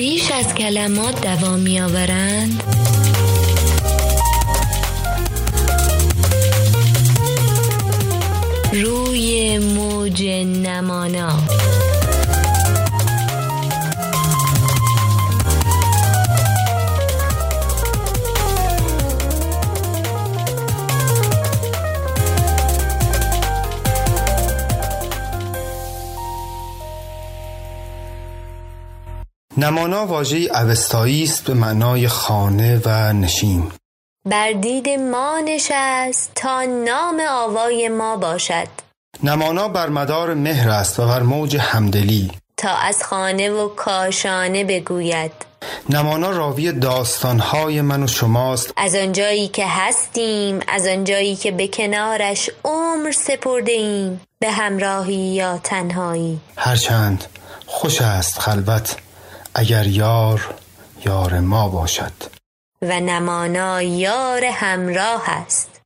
بیش از کلمات دوام می‌آورند؟ روی موج نمانا نمانا واژه‌ای اوستایی است به معنای خانه و نشین. بر دید ما نشست تا نام آوای ما باشد. نمانا بر مدار مهر است و بر موج همدلی. تا از خانه و کاشانه بگوید. نمانا راوی داستانهای من و شماست. از آنجایی که هستیم، از آنجایی که به کنارش عمر سپرده ایم، به همراهی یا تنهایی. هرچند خوش است خلوت اگر یار یار ما باشد. و نمانا یار همراه است.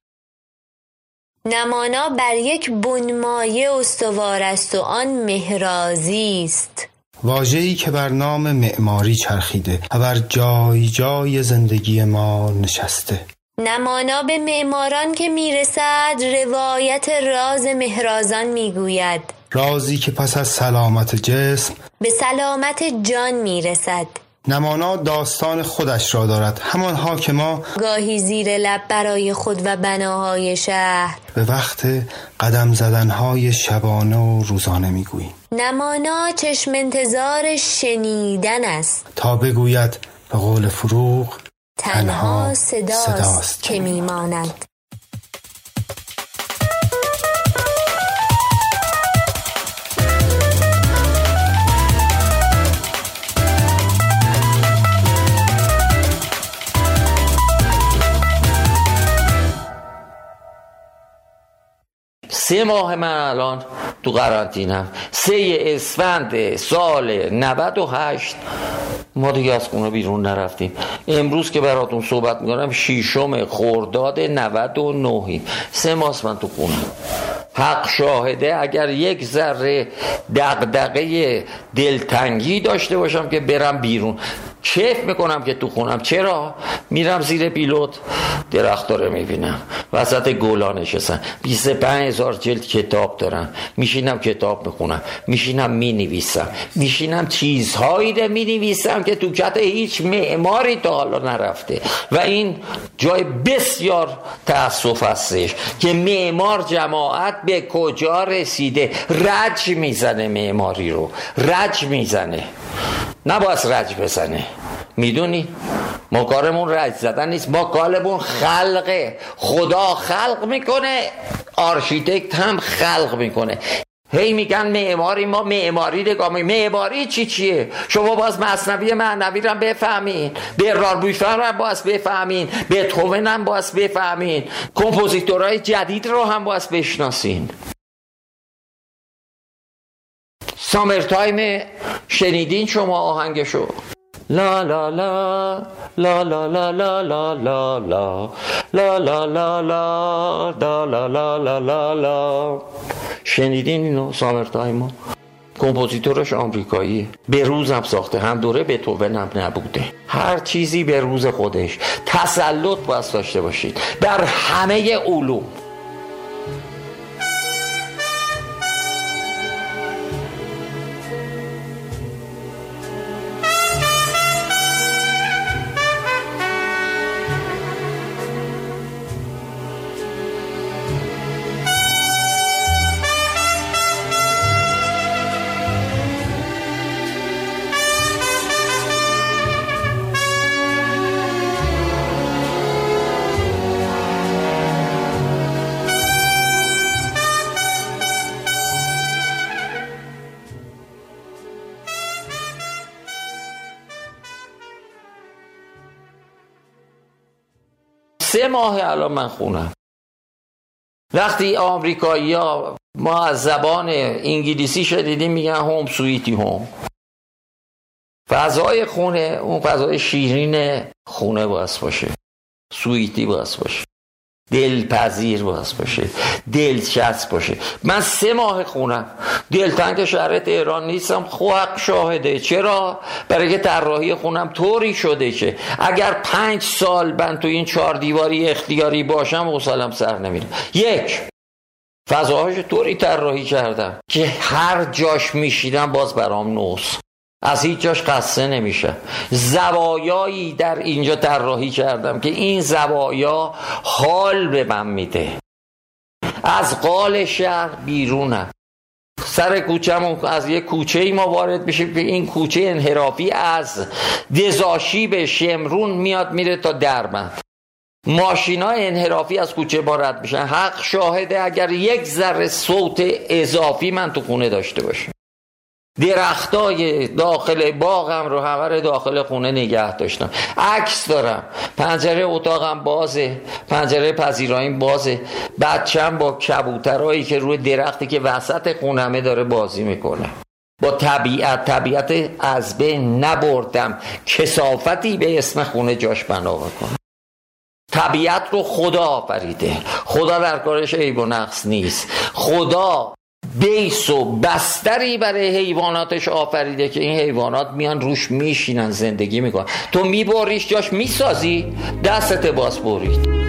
نمانا بر یک بنمایه استوار است و آن محرازی است. واژه‌ای که بر نام معماری چرخیده و بر جای جای زندگی ما نشسته. نمانا به معماران که میرسد روایت راز محرازان میگوید. رازی که پس از سلامت جسم به سلامت جان میرسد. نمانا داستان خودش را دارد، همانها که ما گاهی زیر لب برای خود و بناهای شهر به وقت قدم زدنهای شبانه و روزانه میگوییم. نمانا چشم انتظار شنیدن است تا بگوید به قول فروغ تنها صداست که میماند. سه ماه من الان تو قرانتینم. 3 اسفند سال 98 ما دیگه از خونه بیرون نرفتیم. امروز که براتون صحبت میکنم 6 خرداد 99. 3 ماه من تو خونه. حق شاهده اگر یک ذره دغدغه دلتنگی داشته باشم که برم بیرون، کیف میکنم که تو خونم. چرا؟ میرم زیر پیلوت درخت داره میبینم، وسط گلا نشستن، 25,000 جلد کتاب دارم، میشینم کتاب میخونم، میشینم مینویسم، میشینم چیزهایی رو مینویسم که تو کتاب هیچ معماری تا حالا نرفته. و این جای بسیار تأسف هستش که معمار جماعت به کجا رسیده. رج میزنه، معماری رو رج میزنه. نباید رج بزنه. میدونی ما کارمون رج زدن نیست، ما کارمون خلقه. خدا خلق میکنه، آرشیتکت هم خلق میکنه. هی میگن معماری، ما معماری نگامی. معماری چیه؟ شما باز مثنوی معنوی رو بفهمین، برنار بوفر رو باز بفهمین، بتهوون هم باز بفهمین، کمپوزیتورهای جدید رو هم باز بشناسین. سامر تایم شنیدین شما آهنگشو؟ لا لا لا لا لا لا لا لا لا لا لا لا لا لا لا لا لا لا. شنیدین اینو؟ سامر تایمو کمپوزیتورش آمریکاییه، به روز هم ساخته، هم دوره بتهوون هم نبوده. هر چیزی به روز خودش. تسلط باید داشته باشید بر همه علوم. ماه الان من خونم. وقتی آمریکایی‌ها ما از زبان انگلیسی شدیدیم میگن هوم سویتی هوم. فضای خونه، اون فضای شیرین خونه باید باشه، سویتی باید باشه. دلپذیر باز باشه، دلچسب باشه. من 3 ماه خونم، دلتنگ شهر تهران نیستم، خواق شاهده. چرا؟ برای که طراحی خونم طوری شده که اگر 5 سال من تو این 4 دیواری اختیاری باشم حوصله‌ام سر نمیره. 1 فضاهاش طوری طراحی کردم که هر جاش میشیدم باز برام نوست، از هیچ جاش قصه نمیشه. زوایایی در اینجا طراحی کردم که این زوایا حال به من میده. از قال شهر بیرونم، سر کوچه‌مون از یک کوچه‌ای ما وارد میشیم که این کوچه انحرافی از دزاشی به شمرون میاد میره تا دربند. ماشینا انحرافی از کوچه ما رد میشن. حق شاهده اگر 1 ذره صوت اضافی من تو خونه داشته باشم. درختای داخل باغم رو همه داخل خونه نگه داشتم. عکس دارم، پنجره اتاقم بازه، پنجره پذیراییم بازه، بچم با کبوترهایی که روی درختی که وسط خونمه داره بازی میکنه. با طبیعت از بین نبردم، کثافتی به اسم خونه جاش بنا بکنم. طبیعت رو خدا آفریده، خدا در کارش عیب و نقص نیست. خدا بیس و بستری برای حیواناتش آفریده که این حیوانات میان روش میشینن زندگی میکنن. تو میبریش جاش میسازی، دستت باز برید.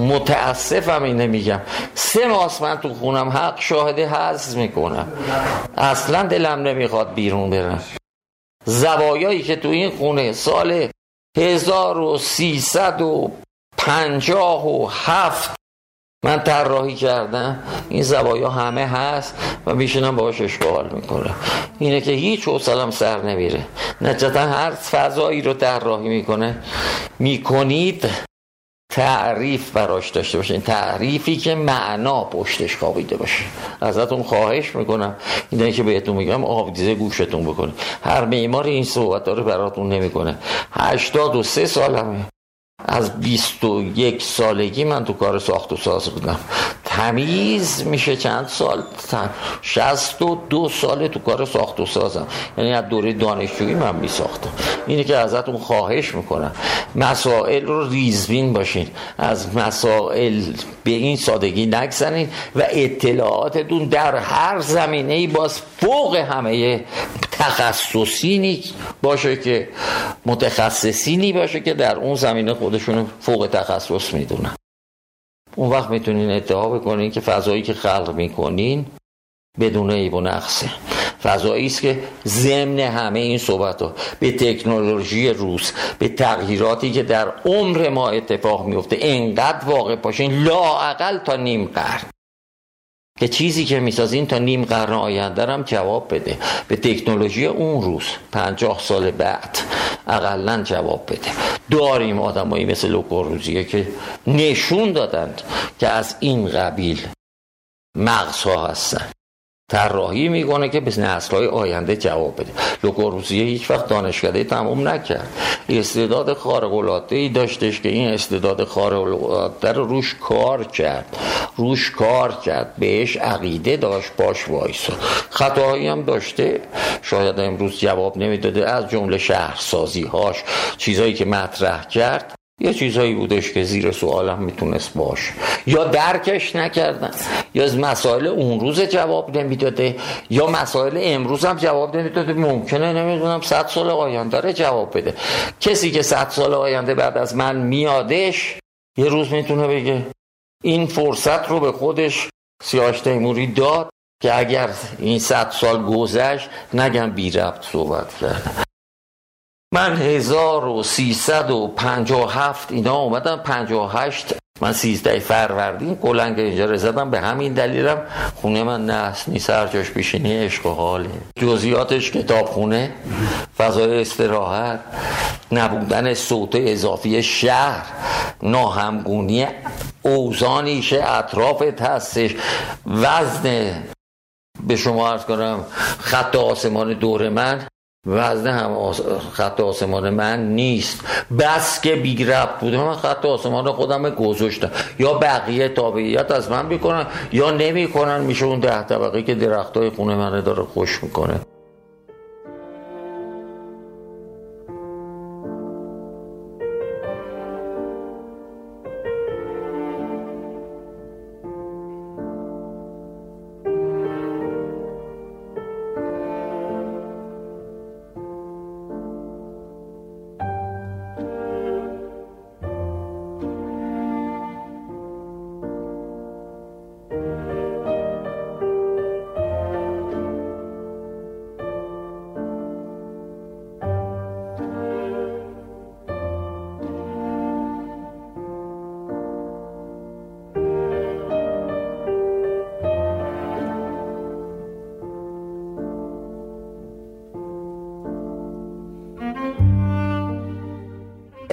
متاسفم اینه میگم، 3 ماه من تو خونم، حق شاهده، حظ میکنم، اصلا دلم نمیخواد بیرون برم. زوایایی که تو این خونه سال 1357 من طراحی کردم، این زوایا همه هست و میشینم باهاش اشغال میکنم. اینه که هیچ حوصله‌ام سر نمیره. نتیجتا هر فضایی رو طراحی میکنید تعریف براش داشته باشین، تعریفی که معنا پشتش خوابیده باشه. ازتون خواهش میکنم اینایی که بهتون میگم آبدیزه گوشتون بکنید. هر معماری این صحبت‌ها رو براتون نمیکنه. 83 سالمه، از 21 سالگی من تو کار ساخت و ساز بودم. تمیز میشه چند سال، 62 ساله تو کار ساخت و سازم، یعنی از دوره دانشجویی من میساختم. اینه که ازتون خواهش میکنم مسائل رو ریزبین باشین، از مسائل به این سادگی نگذرین و اطلاعاتتون در هر زمینه‌ای باز فوق همه تخصصینی باشه که متخصصینی باشه که در اون زمینه خودشون فوق تخصص میدونن. اون وقت میتونین ادعا بکنین که فضایی که خلق میکنین بدون عیب و نقصه. فضایی است که ضمن همه این صحبت‌ها به تکنولوژی روز، به تغییراتی که در عمر ما اتفاق میفته اینقدر واقع باشین لااقل تا نیم قرن، که چیزی که میسازین تا نیم قرن آینده هم جواب بده، به تکنولوژی اون روز 50 سال بعد اقلن جواب بده. داریم آدمایی مثل لوکوروزیه که نشون دادند که از این قبیل مغزها هستن، طراحی میکنه که به نسل‌های آینده جواب بده. لوکوروزیه هیچ وقت دانشکده تمام نکرد، استعداد خارق‌العاده‌ای داشتش که این استعداد خارق‌العاده رو روش کار کرد، بهش عقیده داشت، باش وایسا. خطاهایی هم داشته، شاید امروز جواب نمیداده، از جمله شهرسازی‌هاش، چیزایی که مطرح کرد یا چیزایی بودش که زیر سوالم میتونست باشه، یا درکش نکردن، یا از مسائل اون روز جواب نمیداده، یا مسائل امروز هم جواب نمیداده. ممکنه نمیدونم 100 سال آینده رو جواب بده. کسی که 100 سال آینده بعد از من میادش یه روز میتونه بگه این فرصت رو به خودش سیاوش تیموری داد که اگر این 100 سال گذشت نگم بی ربط صحبت کردم. من 1357 اینا اومدم 58 من 13 فروردین کلنگ اینجا زدم. به همین دلیلم خونه من نست نیست، هر جاش بشینی عشق و حاله. جزئیاتش کتابخونه، فضای استراحت، نبودن صوت اضافی شهر، ناهمگونی اوزانیش اطرافت هستش، وزن به شما عرض کنم خط آسمان دور من وزن هم خط آسمان من نیست. بس که بی ربط بودم من خط آسمان خودم گذاشتم، یا بقیه تابعیت از من میکنن یا نمیکنن، میشه اون 10 طبقه که درختای خونه من داره خوش میکنه.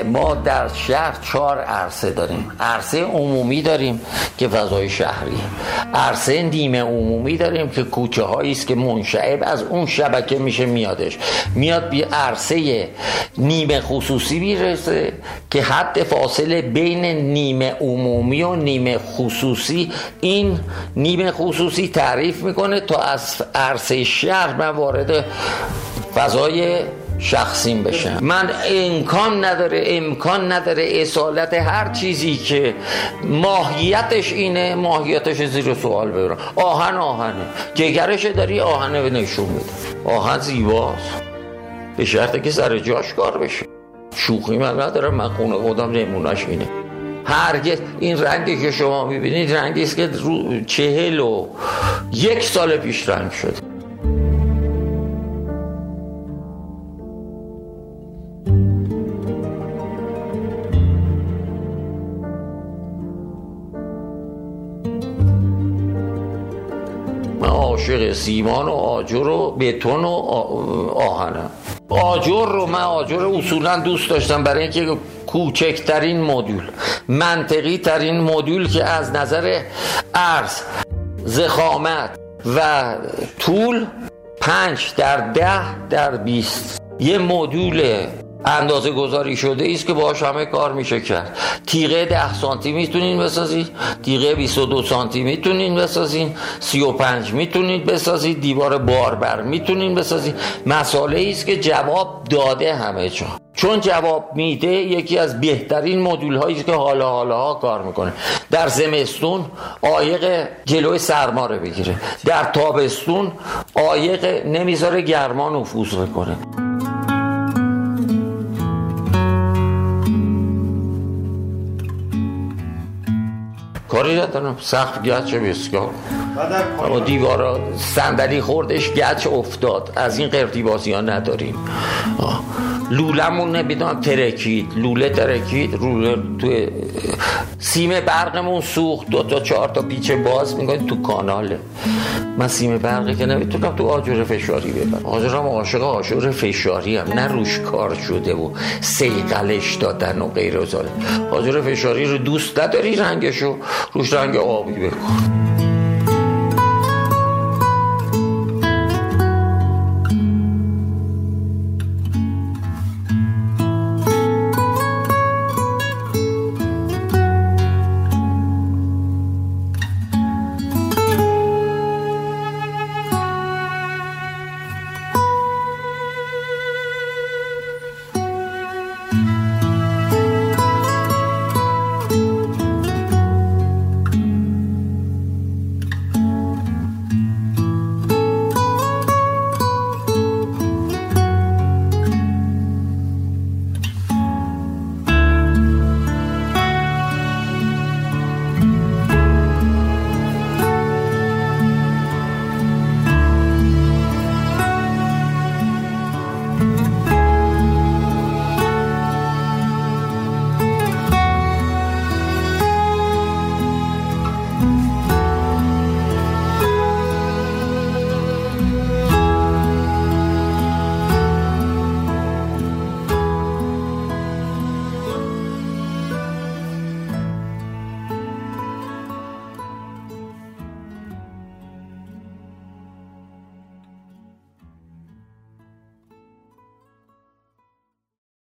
ما در شهر 4 عرصه داریم. عرصه عمومی داریم که فضای شهری، عرصه نیمه عمومی داریم که کوچه هایی است که منشعب از اون شبکه میشه میادش میاد، به عرصه نیمه خصوصی میرسه که حد فاصله بین نیمه عمومی و نیمه خصوصی، این نیمه خصوصی تعریف میکنه تا از عرصه شهر من وارد فضای شخصیم بشم. من امکان نداره اصالت هر چیزی که ماهیتش اینه، ماهیتش زیر سوال ببرم. آهنه جگرش داری، آهنه به نشون بده. آهن زیباست به شرطی که سر جاش کار بشه. شوخی من نداره، من خونه خودم نمونهش اینه. هرگز این رنگی که شما میبینید رنگی است که 41 سال پیش رنگ شده. عاشق سیمان و آجر و بتون و آهنم. آجر رو من اصولا دوست داشتم برای اینکه کوچکترین مدول، منطقی ترین مدول که از نظر عرض، ضخامت و طول 5x10x20 یه مدول اندازه گذاری شده است که باهاش همه کار میشه کرد. تیغه 10 سانتی میتونین بسازید، تیغه 22 سانتی میتونین بسازید، 35 میتونید بسازید، دیوار باربر میتونین بسازید. مساله ای است که جواب داده همه جا، چون جواب میده. یکی از بهترین مدول هایی که حالا کار میکنه. در زمستون عایق جلوی سرما رو بگیره، در تابستون عایق نمیذاره گرما نفوذ بکنه. کاری ندارم، سقف گچ بسیار و دیوارا صندلی خوردش گچ افتاد، از این قرتی بازی ها نداریم. لولمون نمیدونم ترکید لوله تو سیم برقمون سوخت، 2 تا 4 تا پیچ باز میکنید تو کاناله. من سیم برقی که نمیتونم تو آجر فشاری ببرم. آجرم عاشق آجر فشاری هم، نه روش کار شده و صیقلش دادن و غیر از آن. آجر فشاری رو دوست نداری، رنگشو روش رنگ آبی بکن.